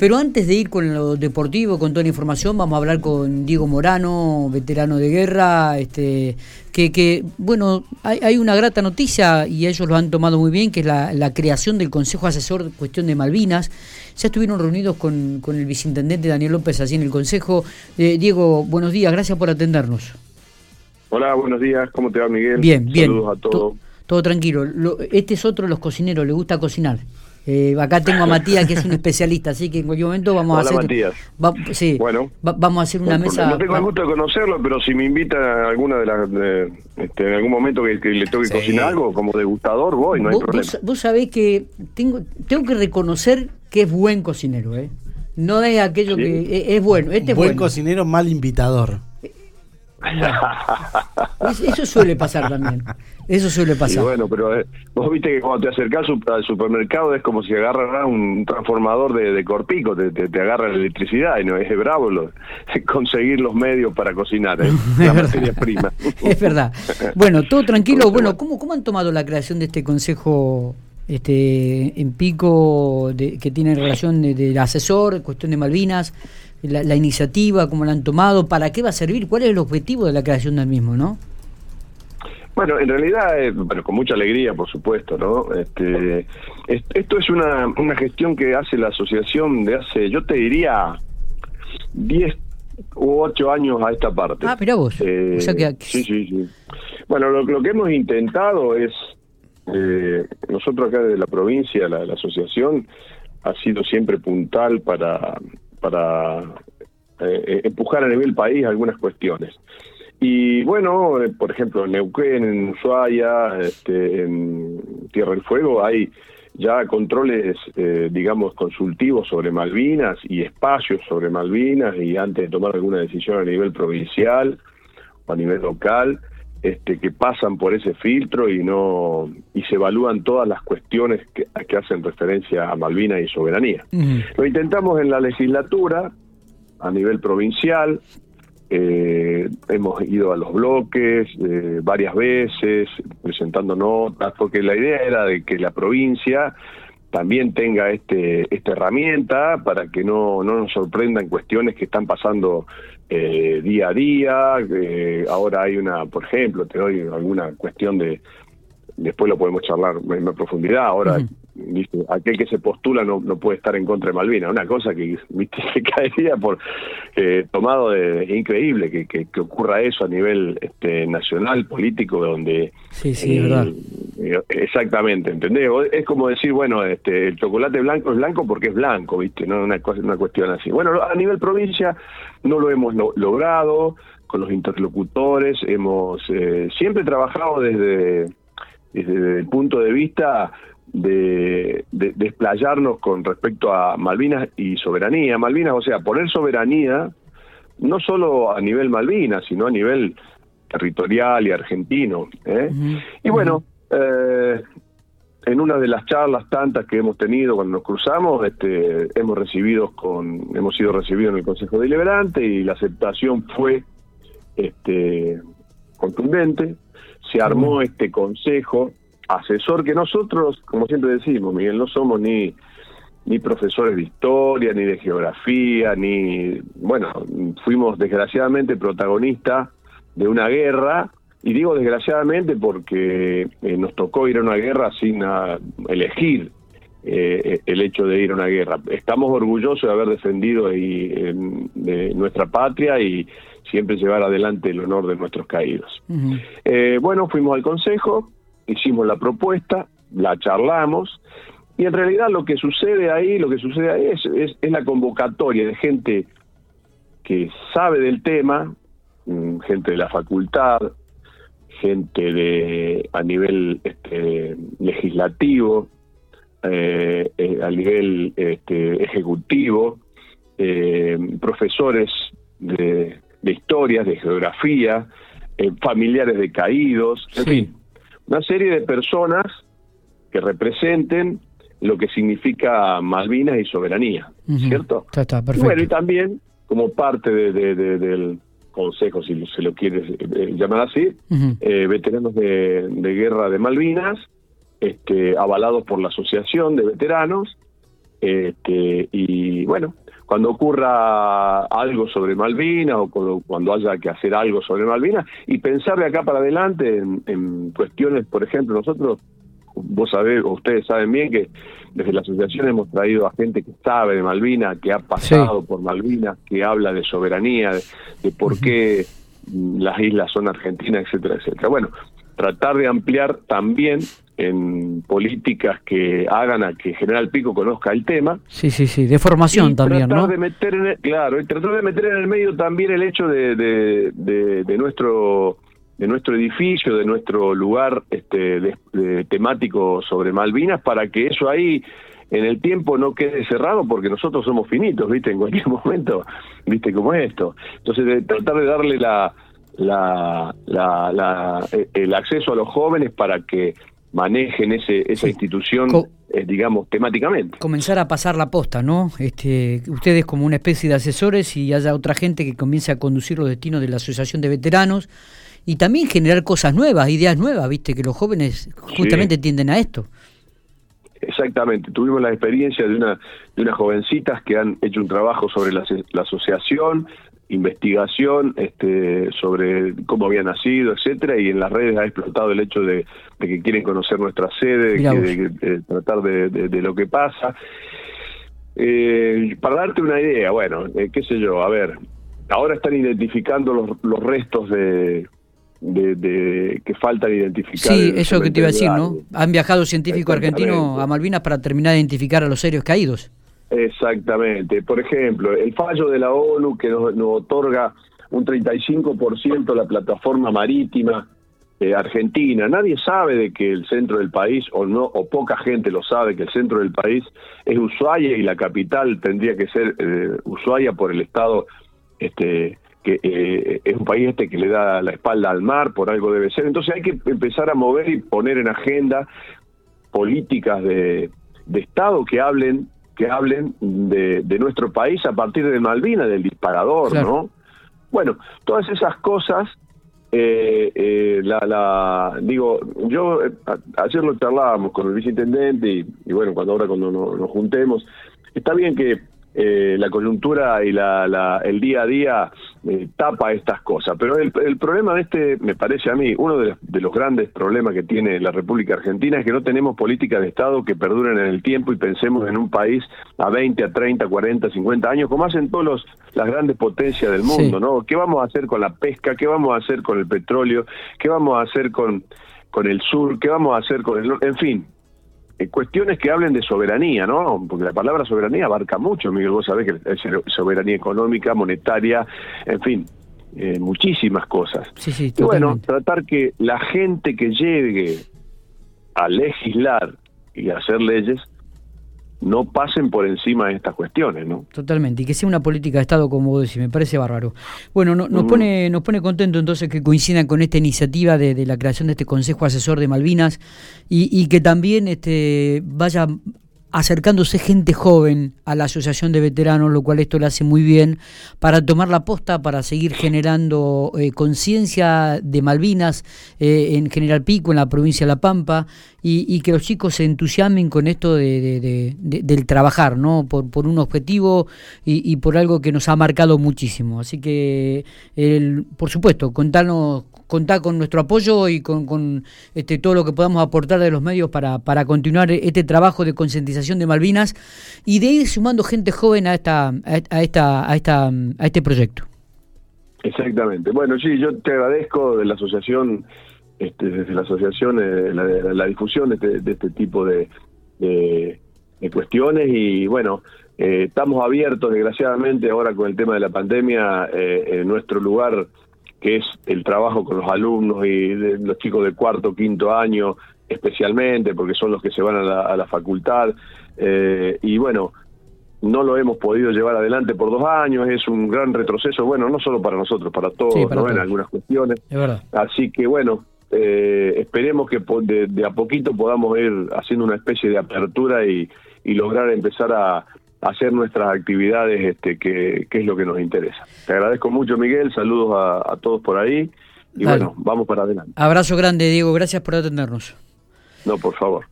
Pero antes de ir con lo deportivo, con toda la información, vamos a hablar con Diego Morano, veterano de guerra, bueno, hay una grata noticia y ellos lo han tomado muy bien, que es la creación del Consejo Asesor de Cuestión de Malvinas. Ya estuvieron reunidos con el viceintendente Daniel López allí en el Consejo. Diego, buenos días, gracias por atendernos. Hola, buenos días, ¿cómo te va, Miguel? Bien. Saludos a todos. Todo tranquilo. Este es otro de los cocineros, le gusta cocinar. Acá tengo a Matías, que es un especialista, así que en cualquier momento vamos a hacer. Hola, Matías. Vamos a hacer una mesa. No tengo el gusto de conocerlo, pero si me invita a alguna de las en algún momento que le toque cocinar algo como degustador, voy, no hay problema. Vos sabés que tengo que reconocer que es buen cocinero, ¿eh? No es aquello que es bueno. Este es buen cocinero, mal invitador. Eso suele pasar también. Y bueno, pero vos viste que cuando te acercás al supermercado es como si agarraras un transformador de corpico, te agarra la electricidad y no es bravo conseguir los medios para cocinar, la materia prima. Es verdad. Bueno, todo tranquilo. Bueno, ¿cómo han tomado la creación de este consejo en Pico que tiene relación del asesor, cuestión de Malvinas? La iniciativa, cómo la han tomado, para qué va a servir, cuál es el objetivo de la creación del mismo, ¿no? Bueno, en realidad, con mucha alegría, por supuesto, ¿no? Esto es una gestión que hace la asociación de hace, yo te diría, 10 u 8 años a esta parte. Ah, mirá vos. O sea que... Sí. Bueno, lo que hemos intentado es, nosotros acá desde la provincia, la asociación ha sido siempre puntal para empujar a nivel país algunas cuestiones. Y bueno, por ejemplo, en Neuquén, en Ushuaia, en Tierra del Fuego, hay ya controles, consultivos sobre Malvinas y espacios sobre Malvinas, y antes de tomar alguna decisión a nivel provincial o a nivel local, que pasan por ese filtro y se evalúan todas las cuestiones que hacen referencia a Malvinas y soberanía. Uh-huh. Lo intentamos en la legislatura, a nivel provincial, hemos ido a los bloques varias veces, presentando notas, porque la idea era de que la provincia también tenga esta herramienta para que no nos sorprendan cuestiones que están pasando día a día. Ahora hay por ejemplo, te doy alguna cuestión después lo podemos charlar en más profundidad. Ahora, dice, aquel que se postula no puede estar en contra de Malvinas. Una cosa que se caería por tomado de... Es increíble que ocurra eso a nivel nacional, político, donde... Sí, verdad. Exactamente, ¿entendés? Es como decir, bueno, el chocolate blanco es blanco porque es blanco, ¿viste? No una cuestión así. Bueno, a nivel provincia no lo hemos logrado, con los interlocutores hemos siempre trabajado desde el punto de vista de desplayarnos con respecto a Malvinas y soberanía. Malvinas, o sea, poner soberanía no solo a nivel Malvinas, sino a nivel territorial y argentino, ¿eh? Uh-huh. Y bueno, en una de las charlas tantas que hemos tenido cuando nos cruzamos, hemos sido recibidos en el Consejo Deliberante y la aceptación fue contundente. Se armó este Consejo Asesor, que nosotros, como siempre decimos, Miguel, no somos ni profesores de historia, ni de geografía, fuimos desgraciadamente protagonistas de una guerra. Y digo desgraciadamente porque nos tocó ir a una guerra sin elegir el hecho de ir a una guerra. Estamos orgullosos de haber defendido de nuestra patria y siempre llevar adelante el honor de nuestros caídos. Uh-huh. Fuimos al Consejo, hicimos la propuesta, la charlamos, y en realidad lo que sucede ahí es la convocatoria de gente que sabe del tema, gente de la facultad, gente a nivel legislativo, a nivel ejecutivo, profesores de historia, de geografía, familiares de caídos, en fin, una serie de personas que representen lo que significa Malvinas y soberanía, ¿cierto? Está perfecto. Bueno, y también como parte del Consejo, si se lo quieres llamar así, veteranos de guerra de Malvinas, avalados por la Asociación de Veteranos, Y bueno, cuando ocurra algo sobre Malvinas o cuando haya que hacer algo sobre Malvinas y pensar de acá para adelante en cuestiones, por ejemplo, nosotros, vos sabés, ustedes saben bien que desde la asociación hemos traído a gente que sabe de Malvinas, que ha pasado por Malvinas, que habla de soberanía, de por qué las islas son argentinas, etcétera, etcétera. Bueno, tratar de ampliar también en políticas que hagan a que General Pico conozca el tema. Sí, de formación también, ¿no? Y tratar de meter en el medio también el hecho de nuestro edificio, de nuestro lugar temático sobre Malvinas, para que eso ahí en el tiempo no quede cerrado, porque nosotros somos finitos, ¿viste? En cualquier momento, ¿viste cómo es esto? Entonces, de tratar de darle el acceso a los jóvenes para que manejen esa institución, digamos, temáticamente. Comenzar a pasar la posta, ¿no? Ustedes como una especie de asesores y haya otra gente que comience a conducir los destinos de la Asociación de Veteranos y también generar cosas nuevas, ideas nuevas, ¿viste? Que los jóvenes justamente tienden a esto. Exactamente. Tuvimos la experiencia de unas jovencitas que han hecho un trabajo sobre la asociación, investigación sobre cómo había nacido, etcétera, y en las redes ha explotado el hecho de que quieren conocer nuestra sede, de tratar de lo que pasa. Para darte una idea, bueno, qué sé yo, a ver, ahora están identificando los restos de que faltan identificar. Sí, eso que te iba a decir, ¿no? Han viajado científicos argentinos a Malvinas para terminar de identificar a los aéreos caídos. Exactamente. Por ejemplo, el fallo de la ONU que nos otorga un 35% la plataforma marítima argentina. Nadie sabe de que el centro del país, o poca gente lo sabe, que el centro del país es Ushuaia y la capital tendría que ser Ushuaia por el estado que es un país que le da la espalda al mar, por algo debe ser. Entonces hay que empezar a mover y poner en agenda políticas de Estado que hablen de nuestro país a partir de Malvinas, del disparador, claro, ¿no? Bueno, todas esas cosas, yo ayer lo charlábamos con el viceintendente y bueno, cuando nos juntemos, está bien que la coyuntura y el día a día tapa estas cosas, pero el problema me parece a mí, uno de los grandes problemas que tiene la República Argentina es que no tenemos políticas de Estado que perduren en el tiempo y pensemos en un país a 20, a 30, 40, 50 años, como hacen todas las grandes potencias del mundo, sí, ¿no? ¿Qué vamos a hacer con la pesca? ¿Qué vamos a hacer con el petróleo? ¿Qué vamos a hacer con el sur? ¿Qué vamos a hacer con el norte? En fin, cuestiones que hablen de soberanía, ¿no? Porque la palabra soberanía abarca mucho, Miguel, vos sabés que es soberanía económica, monetaria, en fin, muchísimas cosas. Sí, y bueno, tratar que la gente que llegue a legislar y a hacer leyes no pasen por encima de estas cuestiones, ¿no? Totalmente, y que sea una política de Estado, como vos decís, me parece bárbaro. Bueno, nos pone contento entonces que coincidan con esta iniciativa de la creación de este Consejo Asesor de Malvinas y que también vaya acercándose gente joven a la Asociación de Veteranos, lo cual esto le hace muy bien para tomar la posta, para seguir generando conciencia de Malvinas en General Pico, en la provincia de La Pampa, y que los chicos se entusiasmen con esto del trabajar, ¿no? Por un objetivo y por algo que nos ha marcado muchísimo. Así que, por supuesto, contá con nuestro apoyo y con todo lo que podamos aportar de los medios para continuar este trabajo de concientización de Malvinas y de ir sumando gente joven a este proyecto. Exactamente. Bueno, sí, yo te agradezco de la asociación, desde la asociación, la difusión de este tipo de cuestiones y bueno, estamos abiertos, desgraciadamente, ahora con el tema de la pandemia, en nuestro lugar, que es el trabajo con los alumnos y los chicos de cuarto, quinto año, especialmente, porque son los que se van a la facultad, y bueno, no lo hemos podido llevar adelante por 2 años, es un gran retroceso, bueno, no solo para nosotros, para todos, sí, para ¿no? todos. En algunas cuestiones, así que bueno, esperemos que de a poquito podamos ir haciendo una especie de apertura y lograr empezar a hacer nuestras actividades, que es lo que nos interesa. Te agradezco mucho, Miguel, saludos a todos por ahí, y Dale. Bueno, vamos para adelante. Abrazo grande, Diego, gracias por atendernos. No, por favor.